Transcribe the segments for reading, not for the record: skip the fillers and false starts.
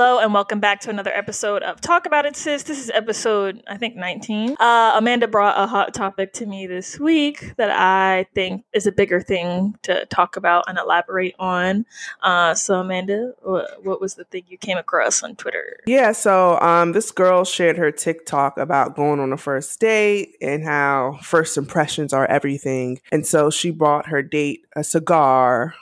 Hello and welcome back to another episode of Talk About It, Sis. This is episode, I think, 19. Amanda brought a hot topic to me this week that I think is a bigger thing to talk about and elaborate on. So Amanda, what was the thing you came across on Twitter? Yeah, so this girl shared her TikTok about going on a first date and how first impressions are everything. And so she brought her date a cigar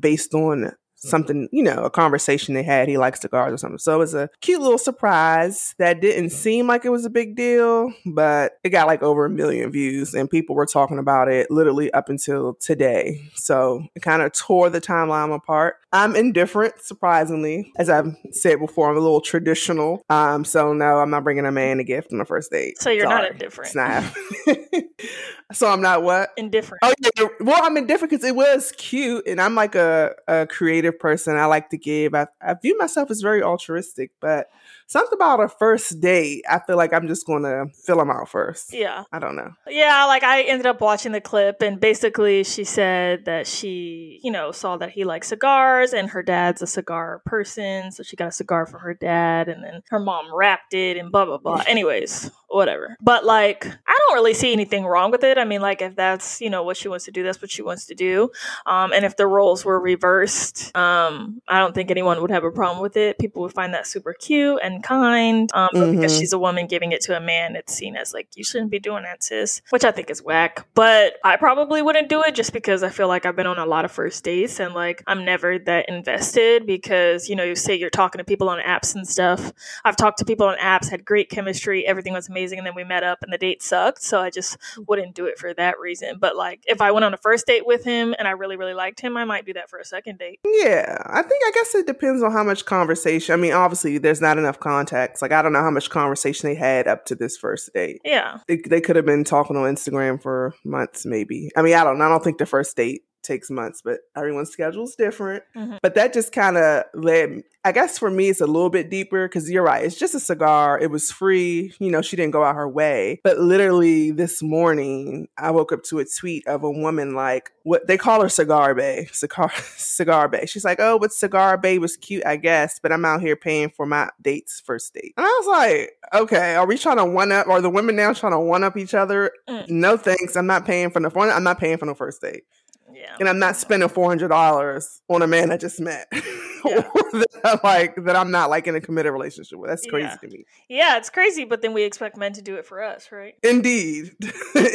based on something, you know, a conversation they had. He likes cigars or something. So it was a cute little surprise that didn't seem like it was a big deal, but it got like over 1 million views and people were talking about it literally up until today. So it kind of tore the timeline apart. I'm indifferent, surprisingly. As I've said before, I'm a little traditional. So no, I'm not bringing a man a gift on the first date. So you're not indifferent. It's not happening. So I'm not what? Indifferent. Oh, yeah. Well, I'm indifferent because it was cute and I'm like a creative person. I like to give. I view myself as very altruistic, but something about a first date, I feel like I'm just going to fill them out first. Yeah. I don't know. Yeah, like I ended up watching the clip and basically she said that she, you know, saw that he likes cigars and her dad's a cigar person. So she got a cigar for her dad and then her mom wrapped it and blah, blah, blah. Anyways, whatever. But like, I don't really see anything wrong with it. I mean, like if that's, you know, what she wants to do, that's what she wants to do. And if the roles were reversed, I don't think anyone would have a problem with it. People would find that super cute and kind. But because she's a woman giving it to a man, it's seen as like, you shouldn't be doing that, sis, which I think is whack. But I probably wouldn't do it just because I feel like I've been on a lot of first dates and like I'm never that invested because, you know, you say you're talking to people on apps and stuff. I've talked to people on apps, had great chemistry, everything was amazing. And then we met up and the date sucked. So I just wouldn't do it for that reason. But like if I went on a first date with him and I really, really liked him, I might do that for a second date. Yeah, I guess it depends on how much conversation. I mean, obviously, there's not enough context. Like, I don't know how much conversation they had up to this first date. Yeah. They could have been talking on Instagram for months, maybe. I mean, I don't think the first date takes months, but everyone's schedule's different. Mm-hmm. But that just kind of led, I guess for me, it's a little bit deeper because you're right. It's just a cigar. It was free. You know, she didn't go out her way. But literally this morning, I woke up to a tweet of a woman like, what they call her Cigar Bae. Cigar Bae. She's like, oh, but Cigar Bae was cute, I guess, but I'm out here paying for my date's first date. And I was like, okay, are we trying to one up? Are the women now trying to one up each other? Mm. No, thanks. I'm not paying for no first date. Yeah. And I'm not spending $400 on a man I just met. Yeah. that I'm not like in a committed relationship with. That's crazy to me. Yeah, it's crazy, but then we expect men to do it for us, right? Indeed.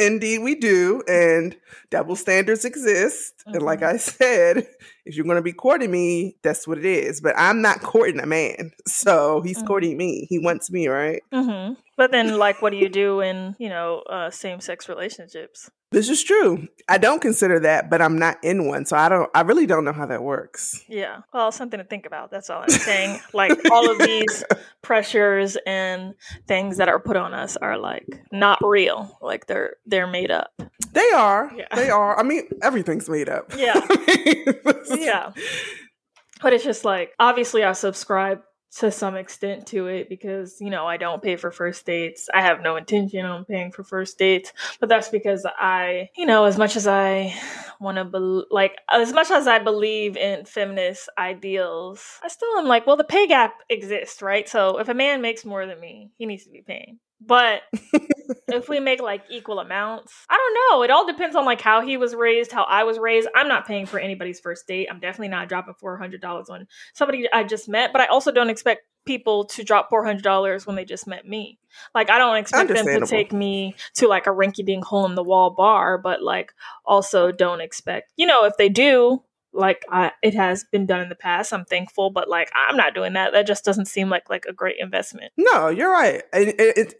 Indeed we do. And double standards exist. Mm-hmm. And like I said, if you're going to be courting me, that's what it is. But I'm not courting a man. So he's courting me. He wants me, right? Mm-hmm. But then, like, what do you do in, you know, same-sex relationships? This is true. I don't consider that, but I'm not in one. So I really don't know how that works. Yeah. Well, something to think about. That's all I'm saying. Like all of these pressures and things that are put on us are like not real. Like they're made up. They are. Yeah. They are. I mean, everything's made up. Yeah. Yeah. But it's just like, obviously I subscribe to some extent to it because, you know, I don't pay for first dates. I have no intention on paying for first dates, but that's because I, you know, as much as I want to, as much as I believe in feminist ideals, I still am like, well, the pay gap exists, right? So if a man makes more than me, he needs to be paying. But if we make like equal amounts, I don't know. It all depends on like how he was raised, how I was raised. I'm not paying for anybody's first date. I'm definitely not dropping $400 on somebody I just met, but I also don't expect people to drop $400 when they just met me. Like, I don't expect them to take me to like a rinky-dink hole-in-the-wall bar, but like also don't expect, you know, if they do, like it has been done in the past. I'm thankful, but like I'm not doing that. That just doesn't seem like a great investment. No, you're right.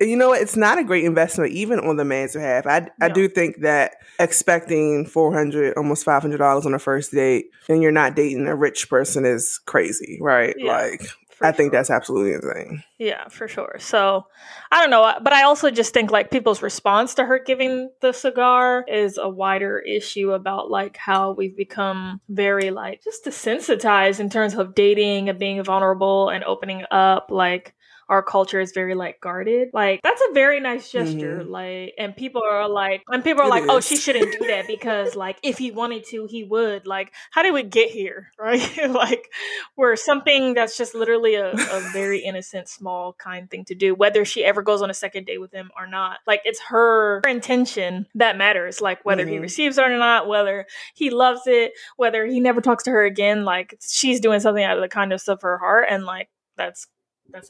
You know, it's not a great investment even on the man's behalf. I do think that expecting $400, almost $500 on a first date and you're not dating a rich person is crazy, right? Yeah. Like, I think that's absolutely insane. Yeah, for sure. So, I don't know. But I also just think, like, people's response to her giving the cigar is a wider issue about, like, how we've become very, like, just desensitized in terms of dating and being vulnerable and opening up, like, our culture is very like guarded. Like that's a very nice gesture. Mm-hmm. Like, and people are like, oh, she shouldn't do that because like if he wanted to, he would. Like, how did we get here, right? Like, we're something that's just literally a very innocent, small, kind thing to do. Whether she ever goes on a second date with him or not, like it's her intention that matters. Like whether he receives her or not, whether he loves it, whether he never talks to her again. Like she's doing something out of the kindness of her heart, and like that's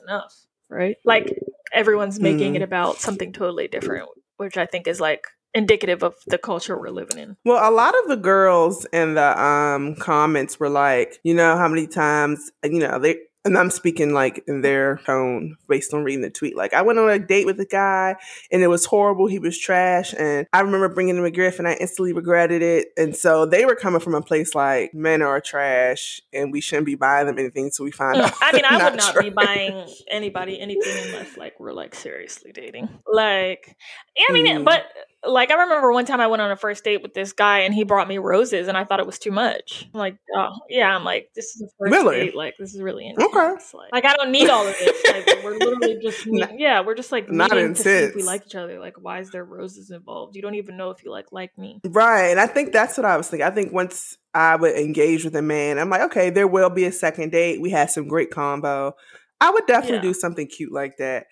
enough, right? Like everyone's making it about something totally different, which I think is like indicative of the culture we're living in. Well, a lot of the girls in the comments were like, you know, how many times, you know, they. And I'm speaking like in their tone based on reading the tweet. Like I went on a date with a guy and it was horrible. He was trash. And I remember bringing him a gift and I instantly regretted it. And so they were coming from a place like men are trash and we shouldn't be buying them anything. So we find out. I mean, I would not be buying anybody anything unless like we're like seriously dating. Like, I mean, but like I remember one time I went on a first date with this guy and he brought me roses and I thought it was too much. I'm like, oh yeah. I'm like, this is the first date. Like this is really interesting. Okay. Like I don't need all of this. Like we're literally just we're just like not intense. To see if we like each other. Like why is there roses involved? You don't even know if you like me. Right. And I think that's what I was thinking. I think once I would engage with a man, I'm like, okay, there will be a second date. We had some great combo. I would definitely do something cute like that.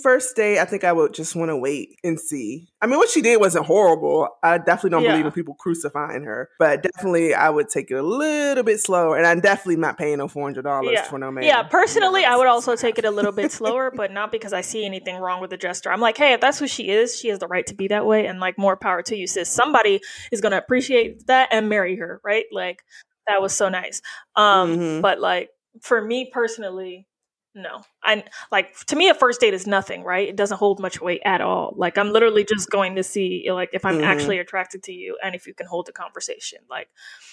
First date, I think I would just want to wait and see. I mean, what she did wasn't horrible. I definitely don't believe in people crucifying her, but definitely I would take it a little bit slower. And I'm definitely not paying no $400 for no man. Yeah, personally, I would also take it a little bit slower, but not because I see anything wrong with the gesture. I'm like, hey, if that's who she is, she has the right to be that way. And like, more power to you, sis. Somebody is going to appreciate that and marry her, right? Like, that was so nice. But like, for me personally, no. I like, to me, a first date is nothing, right? It doesn't hold much weight at all. Like, I'm literally just going to see, like, if I'm actually attracted to you and if you can hold a conversation. Like,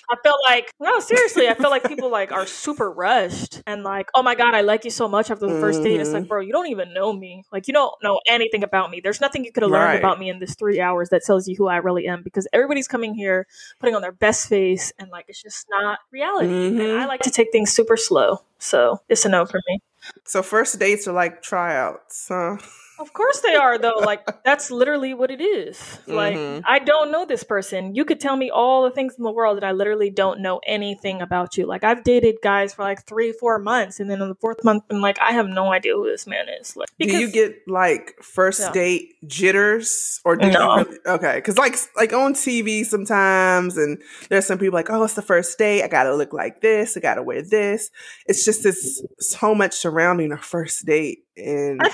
I feel like, no, seriously, I feel like people, like, are super rushed and, like, oh, my God, I like you so much after the first date. It's like, bro, you don't even know me. Like, you don't know anything about me. There's nothing you could have learned about me in this 3 hours that tells you who I really am, because everybody's coming here, putting on their best face, and, like, it's just not reality. And I like to take things super slow. So it's a no for me. So first dates are like tryouts, huh? Of course they are, though. Like, that's literally what it is. Like, I don't know this person. You could tell me all the things in the world that I literally don't know anything about you. Like, I've dated guys for like 3-4 months. And then on the fourth month, I'm like, I have no idea who this man is. Like, because, do you get like first date jitters? Or do no. You really, okay. Cause like on TV sometimes, and there's some people like, oh, it's the first date. I got to look like this. I got to wear this. It's just this so much surrounding a first date. And I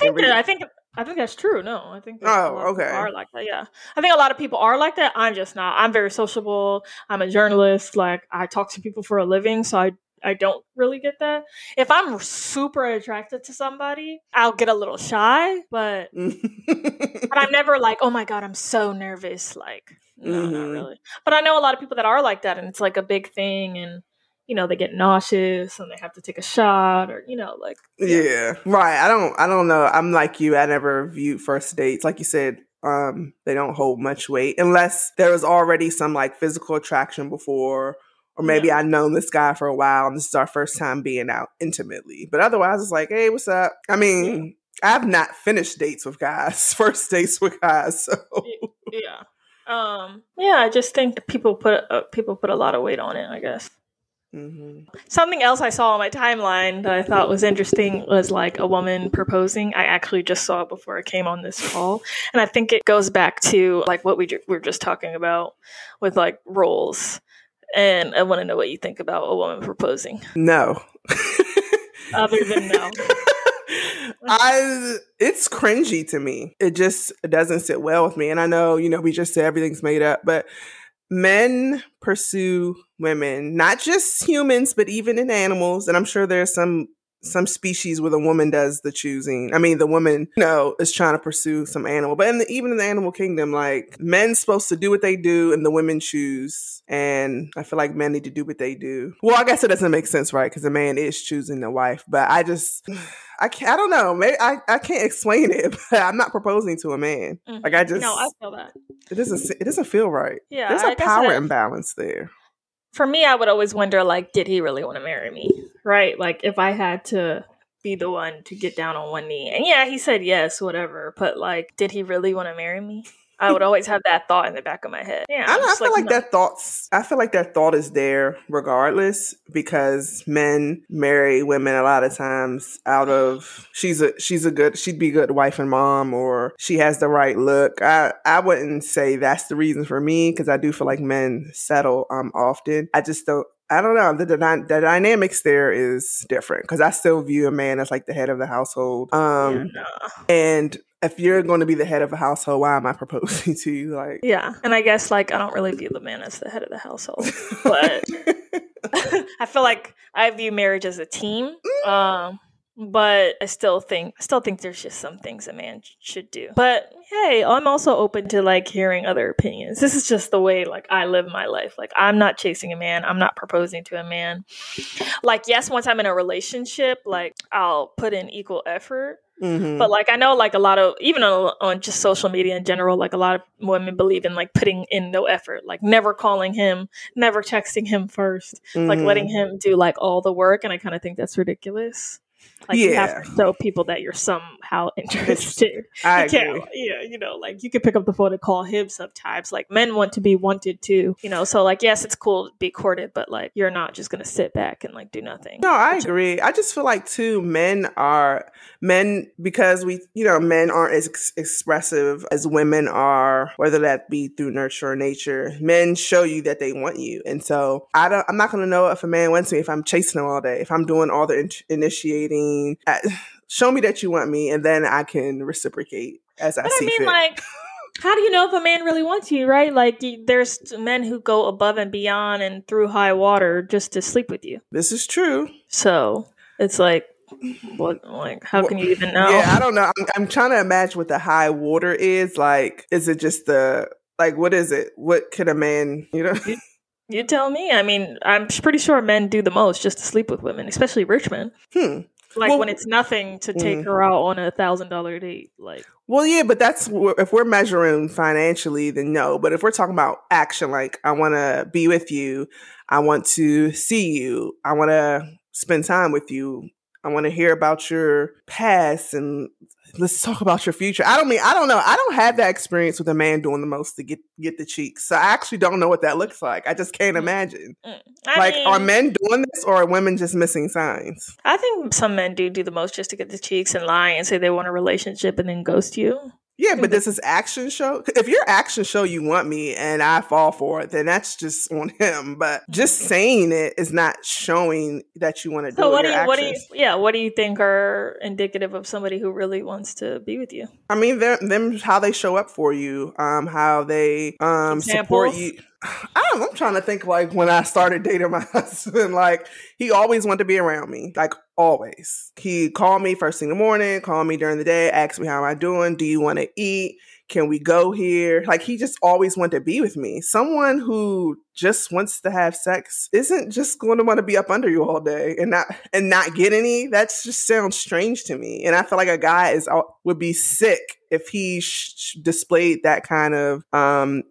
think that's true. No, I think people are like that. Yeah. I think a lot of people are like that. I'm just not. I'm very sociable. I'm a journalist. Like, I talk to people for a living. So I don't really get that. If I'm super attracted to somebody, I'll get a little shy, but but I'm never like, oh my God, I'm so nervous. Like, no, not really. But I know a lot of people that are like that, and it's like a big thing, and you know, they get nauseous and they have to take a shot, or, you know, like. Yeah. Right. I don't know. I'm like you. I never viewed first dates. Like you said, they don't hold much weight unless there was already some like physical attraction before, or maybe I've known this guy for a while and this is our first time being out intimately. But otherwise, it's like, hey, what's up? I mean, I've not finished dates with guys, first dates with guys. So. Yeah. I just think people put a lot of weight on it, I guess. Something else I saw on my timeline that I thought was interesting was like a woman proposing. I actually just saw it before I came on this call, and I think it goes back to like what we were just talking about with like roles. And I want to know what you think about a woman proposing. No. Other than no. It's cringy to me. It just doesn't sit well with me. And I know, you know, we just said everything's made up, but men pursue women, not just humans, but even in animals. And I'm sure there's some species where the woman does the choosing. I mean, the woman, you know, is trying to pursue some animal. But even in the animal kingdom, like, men's supposed to do what they do and the women choose. And I feel like men need to do what they do. Well, I guess it doesn't make sense, right? Because the man is choosing the wife. But I just, I don't know. Maybe I can't explain it, but I'm not proposing to a man. Like, I just. No, I feel that. It doesn't feel right. Yeah, there's a power imbalance there. For me, I would always wonder, like, did he really want to marry me? Right? Like, if I had to be the one to get down on one knee. And yeah, he said yes, whatever. But like, did he really want to marry me? I would always have that thought in the back of my head. Yeah, I feel like that thought is there regardless, because men marry women a lot of times out of she'd be a good wife and mom, or she has the right look. I wouldn't say that's the reason for me, because I do feel like men settle often. I don't know. The dynamics there is different, because I still view a man as like the head of the household. And if you're going to be the head of a household, why am I proposing to you? Like, yeah. And I guess like I don't really view the man as the head of the household, but I feel like I view marriage as a team. But I still think there's just some things a man should do. But hey, I'm also open to like hearing other opinions. This is just the way like I live my life. Like, I'm not chasing a man. I'm not proposing to a man. Like, yes, once I'm in a relationship, like I'll put in equal effort. Mm-hmm. But like, I know like a lot of, even on just social media in general, like a lot of women believe in like putting in no effort, like never calling him, never texting him first, like letting him do like all the work. And I kind of think that's ridiculous. Like, you have to show people that you're somehow interested. I agree. Yeah, you know, like you can pick up the phone and call him sometimes. Like, men want to be wanted too, you know. So like, yes, it's cool to be courted, but like, you're not just gonna sit back and like do nothing. No, I agree. I just feel like too, men because we, you know, men aren't as expressive as women are, whether that be through nurture or nature. Men show you that they want you, and so I'm not gonna know if a man wants me if I'm chasing him all day, if I'm doing all the initiating. Show me that you want me, and then I can reciprocate as I see fit. But I mean, like, how do you know if a man really wants you, right? Like, there's men who go above and beyond and through high water just to sleep with you. This is true. So it's like, what, like, how can you even know? Yeah, I don't know. I'm trying to imagine what the high water is. Like, is it just the, like, what is it? What can a man, you know? You tell me. I mean, I'm pretty sure men do the most just to sleep with women, especially rich men. Like, well, when it's nothing to take her out on $1,000 date, like. Well, yeah, but that's if we're measuring financially, then no. But if we're talking about action, like, I want to be with you, I want to see you, I want to spend time with you, I want to hear about your past, and let's talk about your future. I don't know. I don't have that experience with a man doing the most to get the cheeks. So I actually don't know what that looks like. I just can't imagine. I mean, are men doing this, or are women just missing signs? I think some men do the most just to get the cheeks and lie and say they want a relationship and then ghost you. Yeah, but this is action show. If your action show you want me and I fall for it, then that's just on him. But just saying it is not showing that you want to do it. So what do you think are indicative of somebody who really wants to be with you? I mean, them how they show up for you, how they support you. I'm trying to think, like, when I started dating my husband, like, he always wanted to be around me, like, always. He called me first thing in the morning, called me during the day, asked me how am I doing, do you want to eat, can we go here? Like, he just always wanted to be with me. Someone who just wants to have sex isn't just going to want to be up under you all day and not get any. That just sounds strange to me. And I feel like a guy would be sick if he displayed that kind of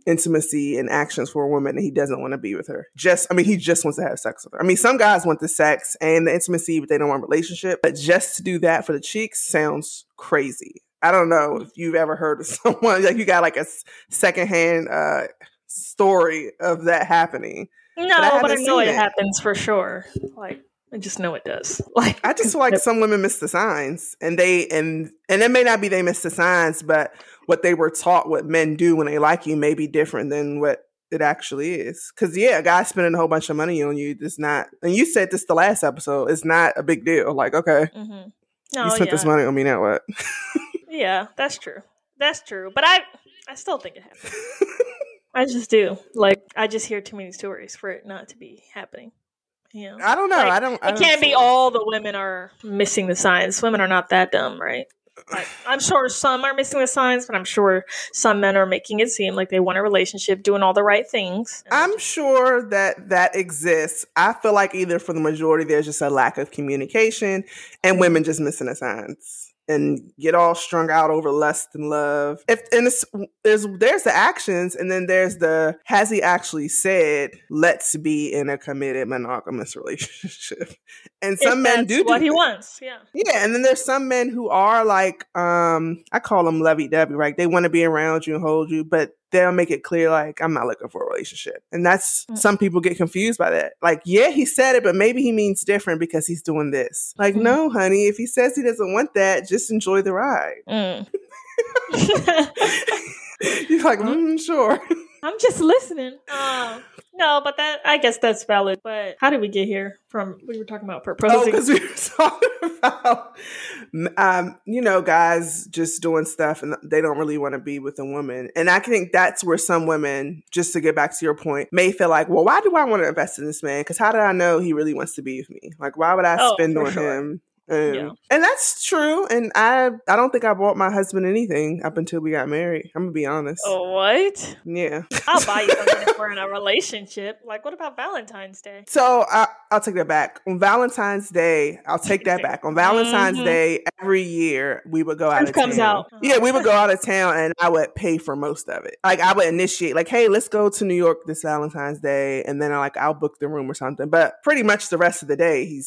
intimacy and actions for a woman and he doesn't want to be with her. He just wants to have sex with her. I mean, some guys want the sex and the intimacy, but they don't want a relationship. But just to do that for the cheeks sounds crazy. I don't know if you've ever heard of someone, like, you got like a secondhand story of that happening. No, but I know it happens for sure. Like, I just know it does. Like, I just feel like some women miss the signs, and and it may not be they miss the signs, but what they were taught, what men do when they like you, may be different than what it actually is. Because yeah, a guy spending a whole bunch of money on you is not. And you said this the last episode. It's not a big deal. Like, okay, no, you spent this money on me, now what? Yeah, that's true. That's true. But I still think it happens. I just do. Like, I just hear too many stories for it not to be happening. You know? I don't know. Like, it can't be all the women are missing the signs. Women are not that dumb, right? Like, I'm sure some are missing the signs, but I'm sure some men are making it seem like they want a relationship, doing all the right things. I'm sure that exists. I feel like either for the majority, there's just a lack of communication and women just missing the signs. and get all strung out over lust and love. There's the actions, and then there's the, has he actually said, let's be in a committed monogamous relationship? And some men do what he wants. Yeah. Yeah. And then there's some men who are like, I call them lovey-dovey, right? They want to be around you and hold you, but they'll make it clear, like, I'm not looking for a relationship. And that's, some people get confused by that. Like, yeah, he said it, but maybe he means different because he's doing this. Like, no, honey, if he says he doesn't want that, just enjoy the ride. You're like, sure. I'm just listening. No, but that, I guess that's valid. But how did we get here from, we were talking about proposing? Oh, because we were talking about, guys just doing stuff and they don't really want to be with a woman. And I think that's where some women, just to get back to your point, may feel like, well, why do I want to invest in this man? Because how did I know he really wants to be with me? Like, why would I spend on him? Yeah. And that's true. And I don't think I bought my husband anything up until we got married. I'm going to be honest. Oh, what? Yeah. I'll buy you something if we're in a relationship. Like, what about Valentine's Day? So I'll take that back. On Valentine's Day, On Valentine's Day, every year, we would go out of town. Comes out. Yeah, we would go out of town and I would pay for most of it. Like, I would initiate, like, hey, let's go to New York this Valentine's Day. And then I'll book the room or something. But pretty much the rest of the day,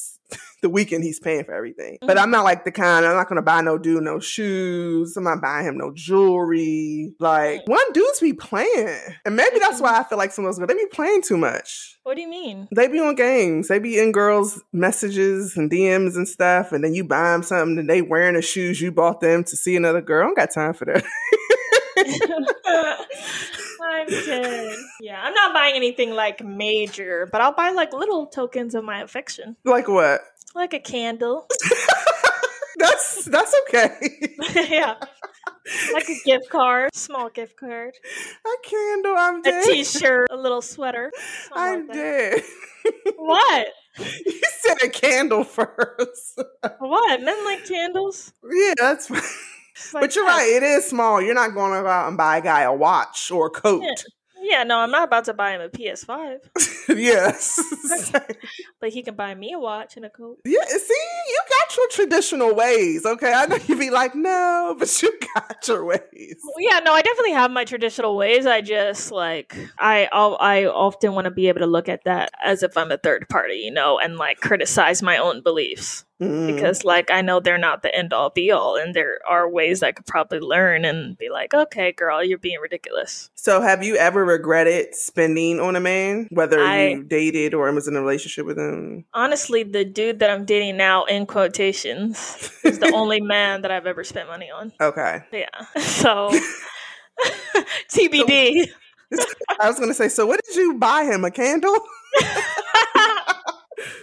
the weekend, he's paying for everything. But I'm not like the kind, I'm not going to buy no dude no shoes. I'm not buying him no jewelry. Like, one dudes be playing. And maybe that's why I feel like some of those girls, they be playing too much. What do you mean? They be on games. They be in girls' messages and DMs and stuff. And then you buy them something and they wearing the shoes you bought them to see another girl. I don't got time for that. I'm kidding. Yeah, I'm not buying anything like major, but I'll buy like little tokens of my affection. Like what? Like a candle. That's okay. Yeah. Like a gift card, small gift card. A candle, I'm dead. A t-shirt, a little sweater. I'm like dead. What? You said a candle first. What? Men like candles? Yeah, that's fine. Like, but you're right, it is small. You're not going to go out and buy a guy a watch or a coat. Yeah, no, I'm not about to buy him a PS5. Yes. But he can buy me a watch and a coat. Yeah, see, you got your traditional ways, okay? I know you'd be like, no, but you got your ways. Yeah, no, I definitely have my traditional ways. I just, like, I often want to be able to look at that as if I'm a third party, you know, and, like, criticize my own beliefs. Because, like, I know they're not the end-all, be-all, and there are ways I could probably learn and be like, okay, girl, you're being ridiculous. So have you ever regretted spending on a man, whether you dated or was in a relationship with him? Honestly, the dude that I'm dating now, in quotations, is the only man that I've ever spent money on. Okay. Yeah. So, TBD. I was going to say, so what did you buy him, a candle?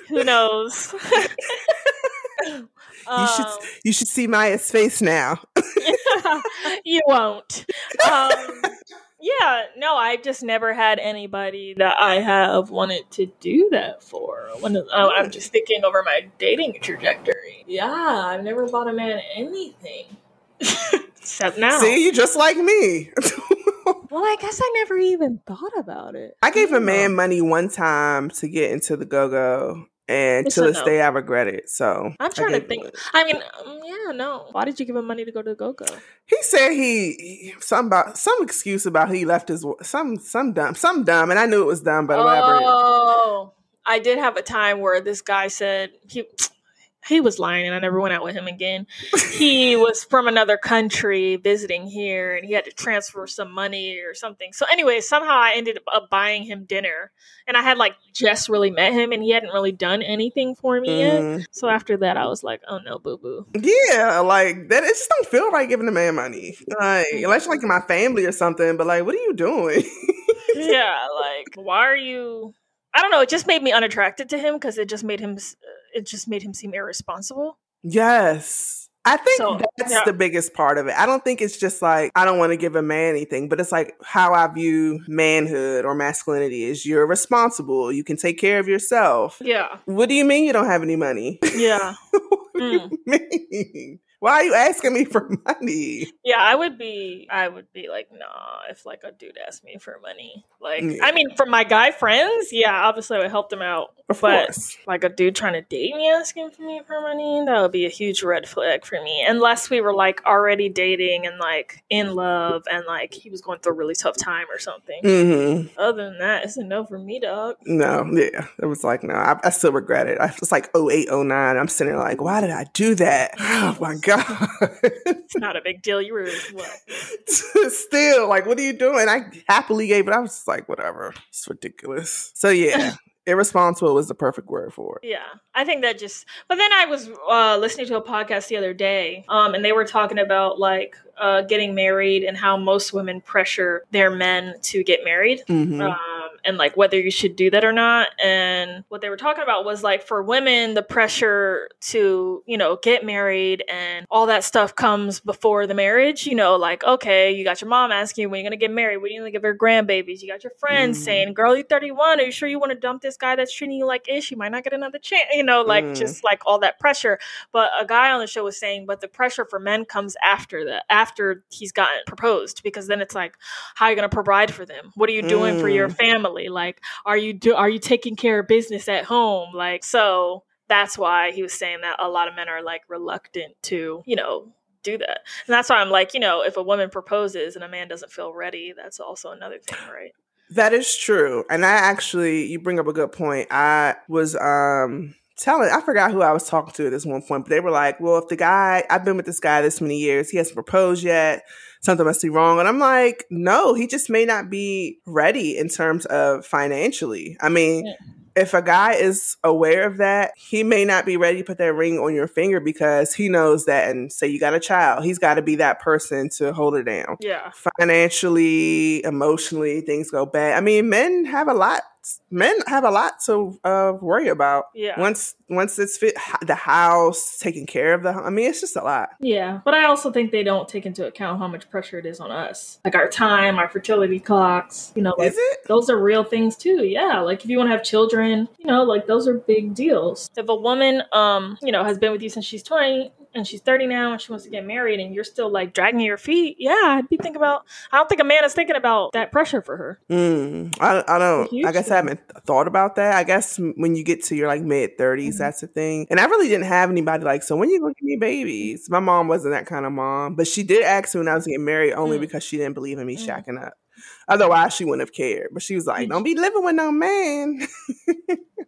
Who knows? You should see Maya's face now. You won't. Yeah, no, I've just never had anybody that I have wanted to do that for. I'm just thinking over my dating trajectory. Yeah, I've never bought a man anything. Except now. See, you're just like me. Well, I guess I never even thought about it. I gave a man money one time to get into the go-go. And to this day, I regret it. So I'm trying to think. I mean, yeah, no. Why did you give him money to go to the go-go? He said he left his some dumb, and I knew it was dumb, but whatever. Oh, I did have a time where this guy said he was lying, and I never went out with him again. He was from another country visiting here, and he had to transfer some money or something. So anyway, somehow I ended up buying him dinner, and I had like just really met him, and he hadn't really done anything for me yet. So after that, I was like, oh no, boo-boo. Yeah, like that. It just don't feel right giving a man money, like unless you're like my family or something. But like, what are you doing? Yeah, like why are you? I don't know. It just made me unattracted to him because it just made him seem irresponsible. Yes. I think that's the biggest part of it. I don't think it's just like, I don't want to give a man anything, but it's like how I view manhood or masculinity is you're responsible. You can take care of yourself. Yeah. What do you mean you don't have any money? Yeah. What do you mean? Why are you asking me for money? Yeah, I would be like, nah, if like a dude asked me for money. Like, yeah. I mean, for my guy friends, yeah, obviously I would help them out. Of course. Like a dude trying to date me asking for me for money, that would be a huge red flag for me. Unless we were like already dating and like in love and like he was going through a really tough time or something. Mm-hmm. Other than that, it's a no for me, dog. No, yeah. It was like, no, I still regret it. It's like 08, 09. I'm sitting there like, why did I do that? Oh my God. It's not a big deal. You were what? Still, like, what are you doing? I happily gave it. I was just like, whatever. It's ridiculous. So yeah. Irresponsible is the perfect word for it. Yeah. I think that just... But then I was listening to a podcast the other day, and they were talking about, like, getting married and how most women pressure their men to get married. Mm-hmm. And, like, whether you should do that or not. And what they were talking about was, like, for women, the pressure to, you know, get married and all that stuff comes before the marriage. You know, like, okay, you got your mom asking you when you're going to get married. When you're going to give your grandbabies. You got your friends saying, girl, you're 31. Are you sure you want to dump this guy that's treating you like ish? You might not get another chance. You know, like, just, like, all that pressure. But a guy on the show was saying, but the pressure for men comes after that, after he's gotten proposed. Because then it's like, how are you going to provide for them? What are you doing for your family? Like, are you taking care of business at home? Like, so that's why he was saying that a lot of men are like reluctant to, you know, do that. And that's why I'm like, you know, if a woman proposes and a man doesn't feel ready, that's also another thing, right? That is true. And you bring up a good point. I was I forgot who I was talking to at this one point, but they were like, well, if the guy, I've been with this guy this many years, he hasn't proposed yet, something must be wrong. And I'm like, no, he just may not be ready in terms of financially. I mean, if a guy is aware of that, he may not be ready to put that ring on your finger because he knows that. And say you got a child, he's got to be that person to hold it down. Yeah. Financially, emotionally, things go bad. I mean, men have a lot to worry about. Yeah. Once it's fit, the house, taking care of the home. I mean, it's just a lot. Yeah. But I also think they don't take into account how much pressure it is on us. Like our time, our fertility clocks, you know. Like, is it? Those are real things too. Yeah. Like if you want to have children, you know, like those are big deals. If a woman, you know, has been with you since she's 20 and she's 30 now and she wants to get married and you're still like dragging your feet. Yeah. I don't think a man is thinking about that pressure for her. I don't. I guess I haven't thought about that. I guess when you get to your like mid-30s, that's the thing. And I really didn't have anybody like, so when you gonna give me babies? My mom wasn't that kind of mom, but she did ask me when I was getting married only because she didn't believe in me shacking up. Otherwise, she wouldn't have cared. But she was like, don't be living with no man.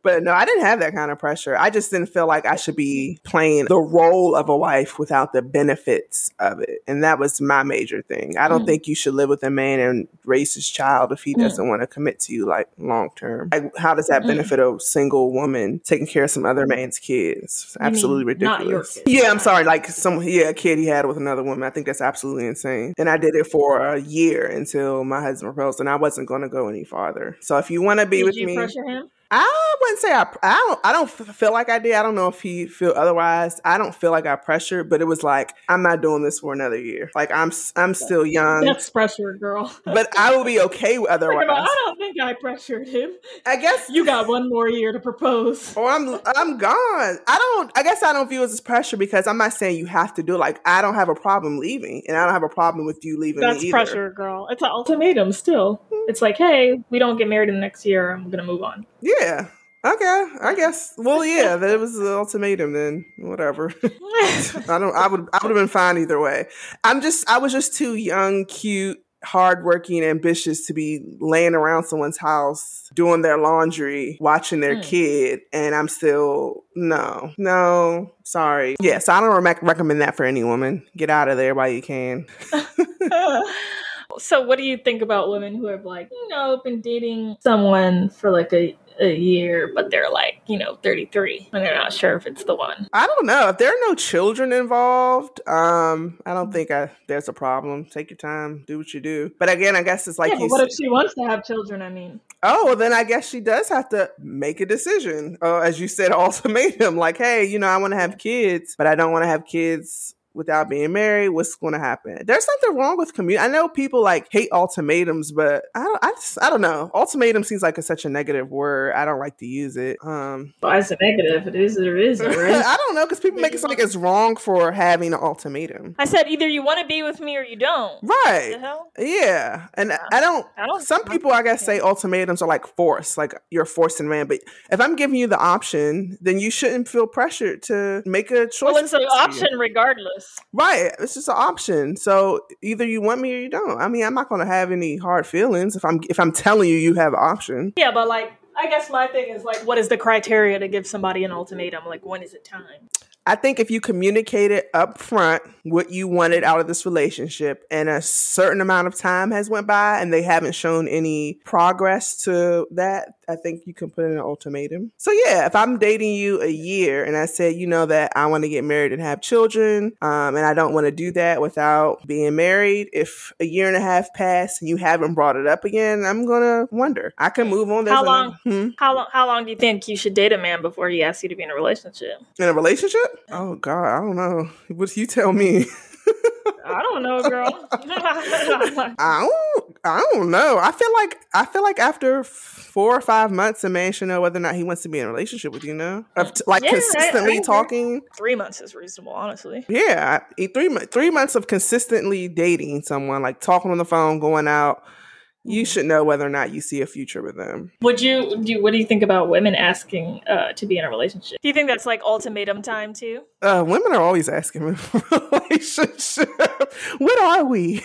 But no, I didn't have that kind of pressure. I just didn't feel like I should be playing the role of a wife without the benefits of it. And that was my major thing. I don't think you should live with a man and raise his child if he doesn't want to commit to you like long term. Like, how does that benefit a single woman taking care of some other man's kids? It's absolutely ridiculous. Not your kids. Yeah, I'm sorry. Like a kid he had with another woman. I think that's absolutely insane. And I did it for a year until my husband proposed, and I wasn't going to go any farther. So if you want to be with me, did you pressure him? I wouldn't say I don't feel like I did. I don't know if he feel otherwise. I don't feel like I pressured, but it was like, I'm not doing this for another year. Like I'm still young. That's pressure, girl. But I will be okay with otherwise. I don't think I pressured him. I guess you got one more year to propose. Or I'm gone. I guess I don't view it as pressure because I'm not saying you have to do it. Like I don't have a problem leaving, and I don't have a problem with you leaving. That's me either. Pressure, girl. It's an ultimatum still. It's like, hey, we don't get married in the next year, I'm gonna move on. Yeah. Okay. I guess. Well, yeah, that was the ultimatum then. Whatever. I would have been fine either way. I was just too young, cute, hardworking, ambitious to be laying around someone's house, doing their laundry, watching their kid. And I'm still, no, sorry. Yeah. So I don't recommend that for any woman. Get out of there while you can. So what do you think about women who have like, you know, been dating someone for like a year, but they're like, you know, 33 and they're not sure if it's the one? I don't know. If there are no children involved, I don't think there's a problem. Take your time, do what you do. But again, I guess it's like, but what if she wants to have children? I mean, oh, well, then I guess she does have to make a decision. As you said, ultimatum, like, hey, you know, I want to have kids, but I don't want to have kids without being married? What's going to happen? There's something wrong with community. I know people like hate ultimatums, but I don't know. Ultimatum seems like it's such a negative word. I don't like to use it. Well, it's a negative. It is or isn't, right? I don't know, because people make it sound like it's wrong for having an ultimatum. I said either you want to be with me or you don't. Right. What the hell? Yeah. And no, I don't. Some people, I guess, say ultimatums are like force, like you're forcing man. But if I'm giving you the option, then you shouldn't feel pressured to make a choice. Well, it's an option regardless. Right. It's just an option. So either you want me or you don't. I mean, I'm not going to have any hard feelings if I'm telling you you have an option. Yeah, but like, I guess my thing is like, what is the criteria to give somebody an ultimatum? Like, when is it time? I think if you communicated up front what you wanted out of this relationship and a certain amount of time has went by and they haven't shown any progress to that, I think you can put in an ultimatum. So yeah, if I'm dating you a year and I said, you know, that I want to get married and have children, and I don't want to do that without being married. If a year and a half passed and you haven't brought it up again, I'm going to wonder. I can move on. How long do you think you should date a man before he asks you to be in a relationship? In a relationship? Oh God, I don't know. What you tell me? I don't know, girl. I don't know. I feel like after 4 or 5 months, a man should know whether or not he wants to be in a relationship with you. Know, like, yeah, consistently talking. 3 months is reasonable, honestly. Yeah, 3 months of consistently dating someone, like talking on the phone, going out. You should know whether or not you see a future with them. Would you What do you think about women asking to be in a relationship? Do you think that's like ultimatum time too? Women are always asking for a relationship. What are we?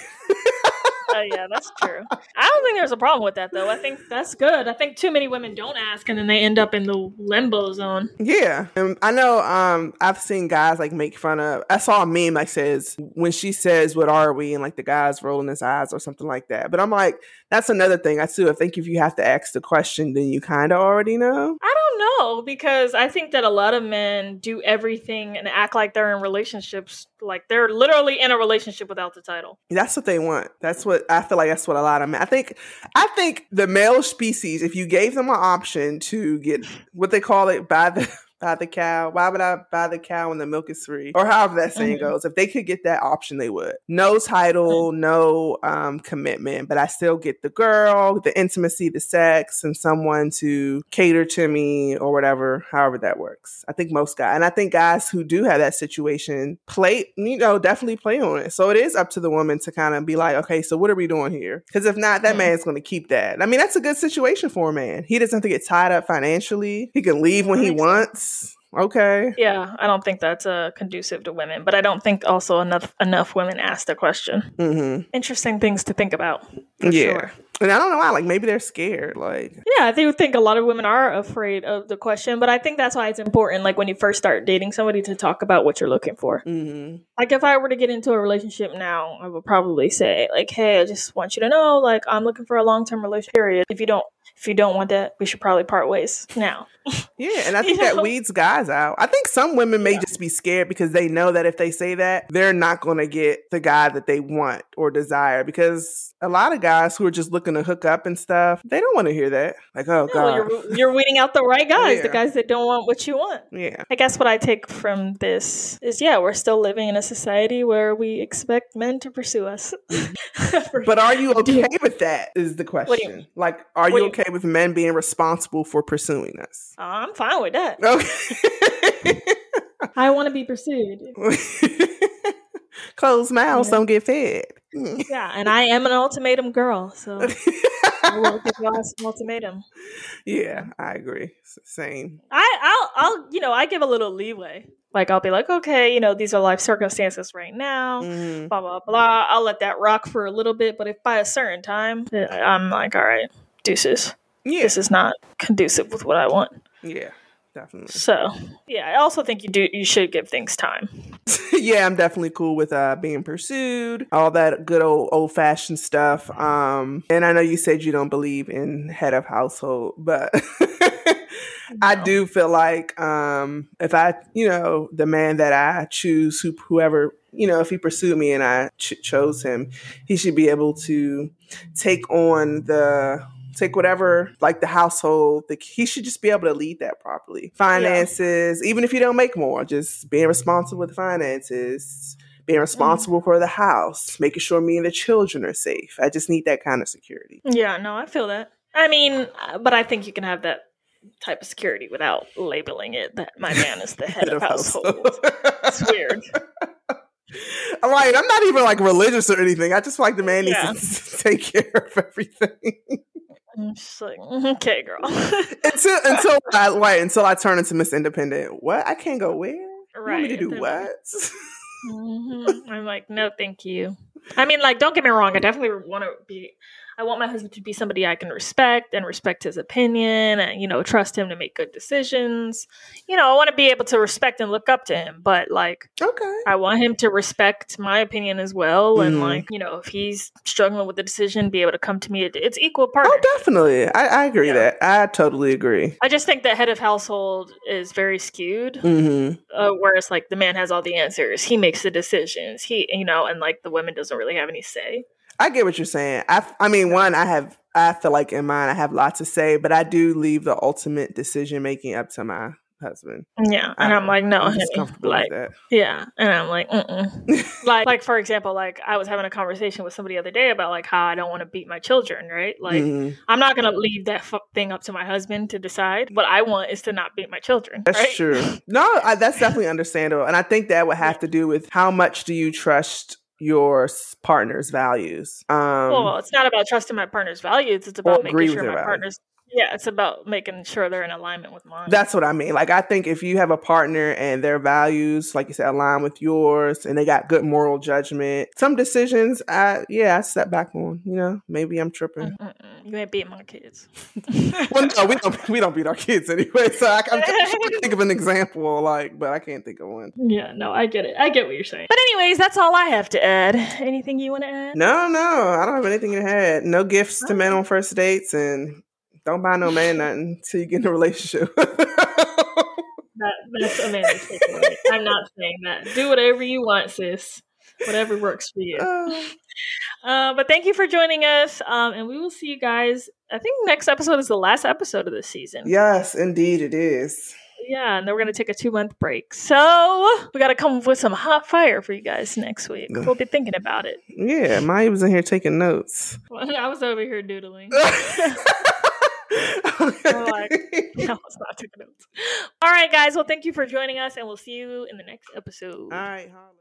Yeah, that's true. I don't think there's a problem with that, though. I think that's good. I think too many women don't ask, and then they end up in the limbo zone. Yeah. And I know I've seen guys, like, make fun of... I saw a meme that says, when she says, what are we? And, like, the guy's rolling his eyes or something like that. But I'm like, that's another thing. I think if you have to ask the question, then you kind of already know. I don't know, because I think that a lot of men do everything and act like they're in relationships. Like, they're literally in a relationship without the title. That's what they want. That's what... I feel like that's what a lot of men... I think the male species, if you gave them an option to get what they call it, buy the cow, why would I buy the cow when the milk is free? Or however that saying goes. If they could get that option, they would. No title, no commitment, but I still get the girl, the intimacy, the sex, and someone to cater to me or whatever, however that works. I think most guys, and I think guys who do have that situation definitely play on it. So it is up to the woman to kind of be like, okay, so what are we doing here? Because if not, that man's going to keep that. I mean, that's a good situation for a man. He doesn't have to get tied up financially. He can leave when he wants. Okay. Yeah, I don't think that's conducive to women, but I don't think also enough women ask the question. Mm-hmm. Interesting things to think about. For sure. And I don't know why, like, maybe they're scared. Like, yeah, I do think a lot of women are afraid of the question, but I think that's why it's important, like, when you first start dating somebody, to talk about what you're looking for. Mm-hmm. Like, if I were to get into a relationship now, I would probably say, like, hey, I just want you to know, like, I'm looking for a long-term relationship, period. If you don't want that, we should probably part ways now. Yeah, and I think that weeds guys out. I think some women may just be scared because they know that if they say that, they're not going to get the guy that they want or desire, because a lot of guys who are just looking to hook up and stuff, they don't want to hear that. Like, oh, no, God. You're weeding out the right guys, the guys that don't want what you want. Yeah. I guess what I take from this is, we're still living in a society where we expect men to pursue us. But are you okay with that is the question. Like, are you okay with men being responsible for pursuing us? I'm fine with that. Okay. I want to be pursued. Closed mouths don't get fed. Yeah, and I am an ultimatum girl, so I will give y'all some ultimatum. Yeah, I agree. Same. I give a little leeway. Like, I'll be like, okay, these are life circumstances right now, blah, blah, blah. I'll let that rock for a little bit, but if by a certain time, I'm like, all right, deuces. Yeah. This is not conducive with what I want. Yeah. Definitely. So, I also think you should give things time. Yeah, I'm definitely cool with being pursued, all that good old-fashioned stuff. And I know you said you don't believe in head of household, but I do feel like if I, the man that I choose, whoever, if he pursued me and I chose him, he should be able to take whatever, like, the household, he should just be able to lead that properly. Finances, even if you don't make more, just being responsible with finances, being responsible for the house, making sure me and the children are safe. I just need that kind of security. Yeah, no, I feel that. I mean, but I think you can have that type of security without labeling it that my man is the head of household. It's weird. All right, I'm not even like religious or anything. I just feel like the man needs to take care of everything. I'm just like, okay, girl. until I turn into Miss Independent. What? I can't go where? Right. You want me to do what? Mm-hmm. I'm like, no, thank you. I mean, like, don't get me wrong. I want my husband to be somebody I can respect and respect his opinion and, you know, trust him to make good decisions. You know, I want to be able to respect and look up to him, but like, okay, I want him to respect my opinion as well. Mm-hmm. And like, you know, if he's struggling with the decision, be able to come to me. It's equal partner. Oh, definitely. I agree that. I totally agree. I just think that head of household is very skewed, whereas like the man has all the answers. He makes the decisions. He, you know, and like the woman doesn't really have any say. I get what you're saying. I feel like in mine, I have lots to say, but I do leave the ultimate decision making up to my husband. Yeah, and I'm like, no, honey, like, that. Yeah, and I'm like, like for example, like I was having a conversation with somebody the other day about like how I don't want to beat my children, right? Like I'm not gonna leave that thing up to my husband to decide. What I want is to not beat my children. That's right? True. No, that's definitely understandable, and I think that would have to do with how much do you trust your partner's values. Well, it's not about trusting my partner's values. It's about making sure my partner's... Yeah, it's about making sure they're in alignment with mine. That's what I mean. Like, I think if you have a partner and their values, like you said, align with yours and they got good moral judgment, some decisions, I step back on, you know, maybe I'm tripping. You ain't beating my kids. Well, no, we don't beat our kids anyway. So I'm just trying to think of an example, like, but I can't think of one. Yeah, no, I get it. I get what you're saying. But anyways, that's all I have to add. Anything you want to add? No, I don't have anything to add. No gifts to men on first dates, and don't buy no man nothing till you get in a relationship. That's Amanda's takeaway. I'm not saying that. Do whatever you want, sis. Whatever works for you. But thank you for joining us. And we will see you guys. I think next episode is the last episode of this season. Yes, indeed it is. Yeah, and then we're going to take a 2-month break. So we got to come up with some hot fire for you guys next week. We'll be thinking about it. Yeah, Maya was in here taking notes. Well, I was over here doodling. All right, guys. Well, thank you for joining us, and we'll see you in the next episode. All right, holla.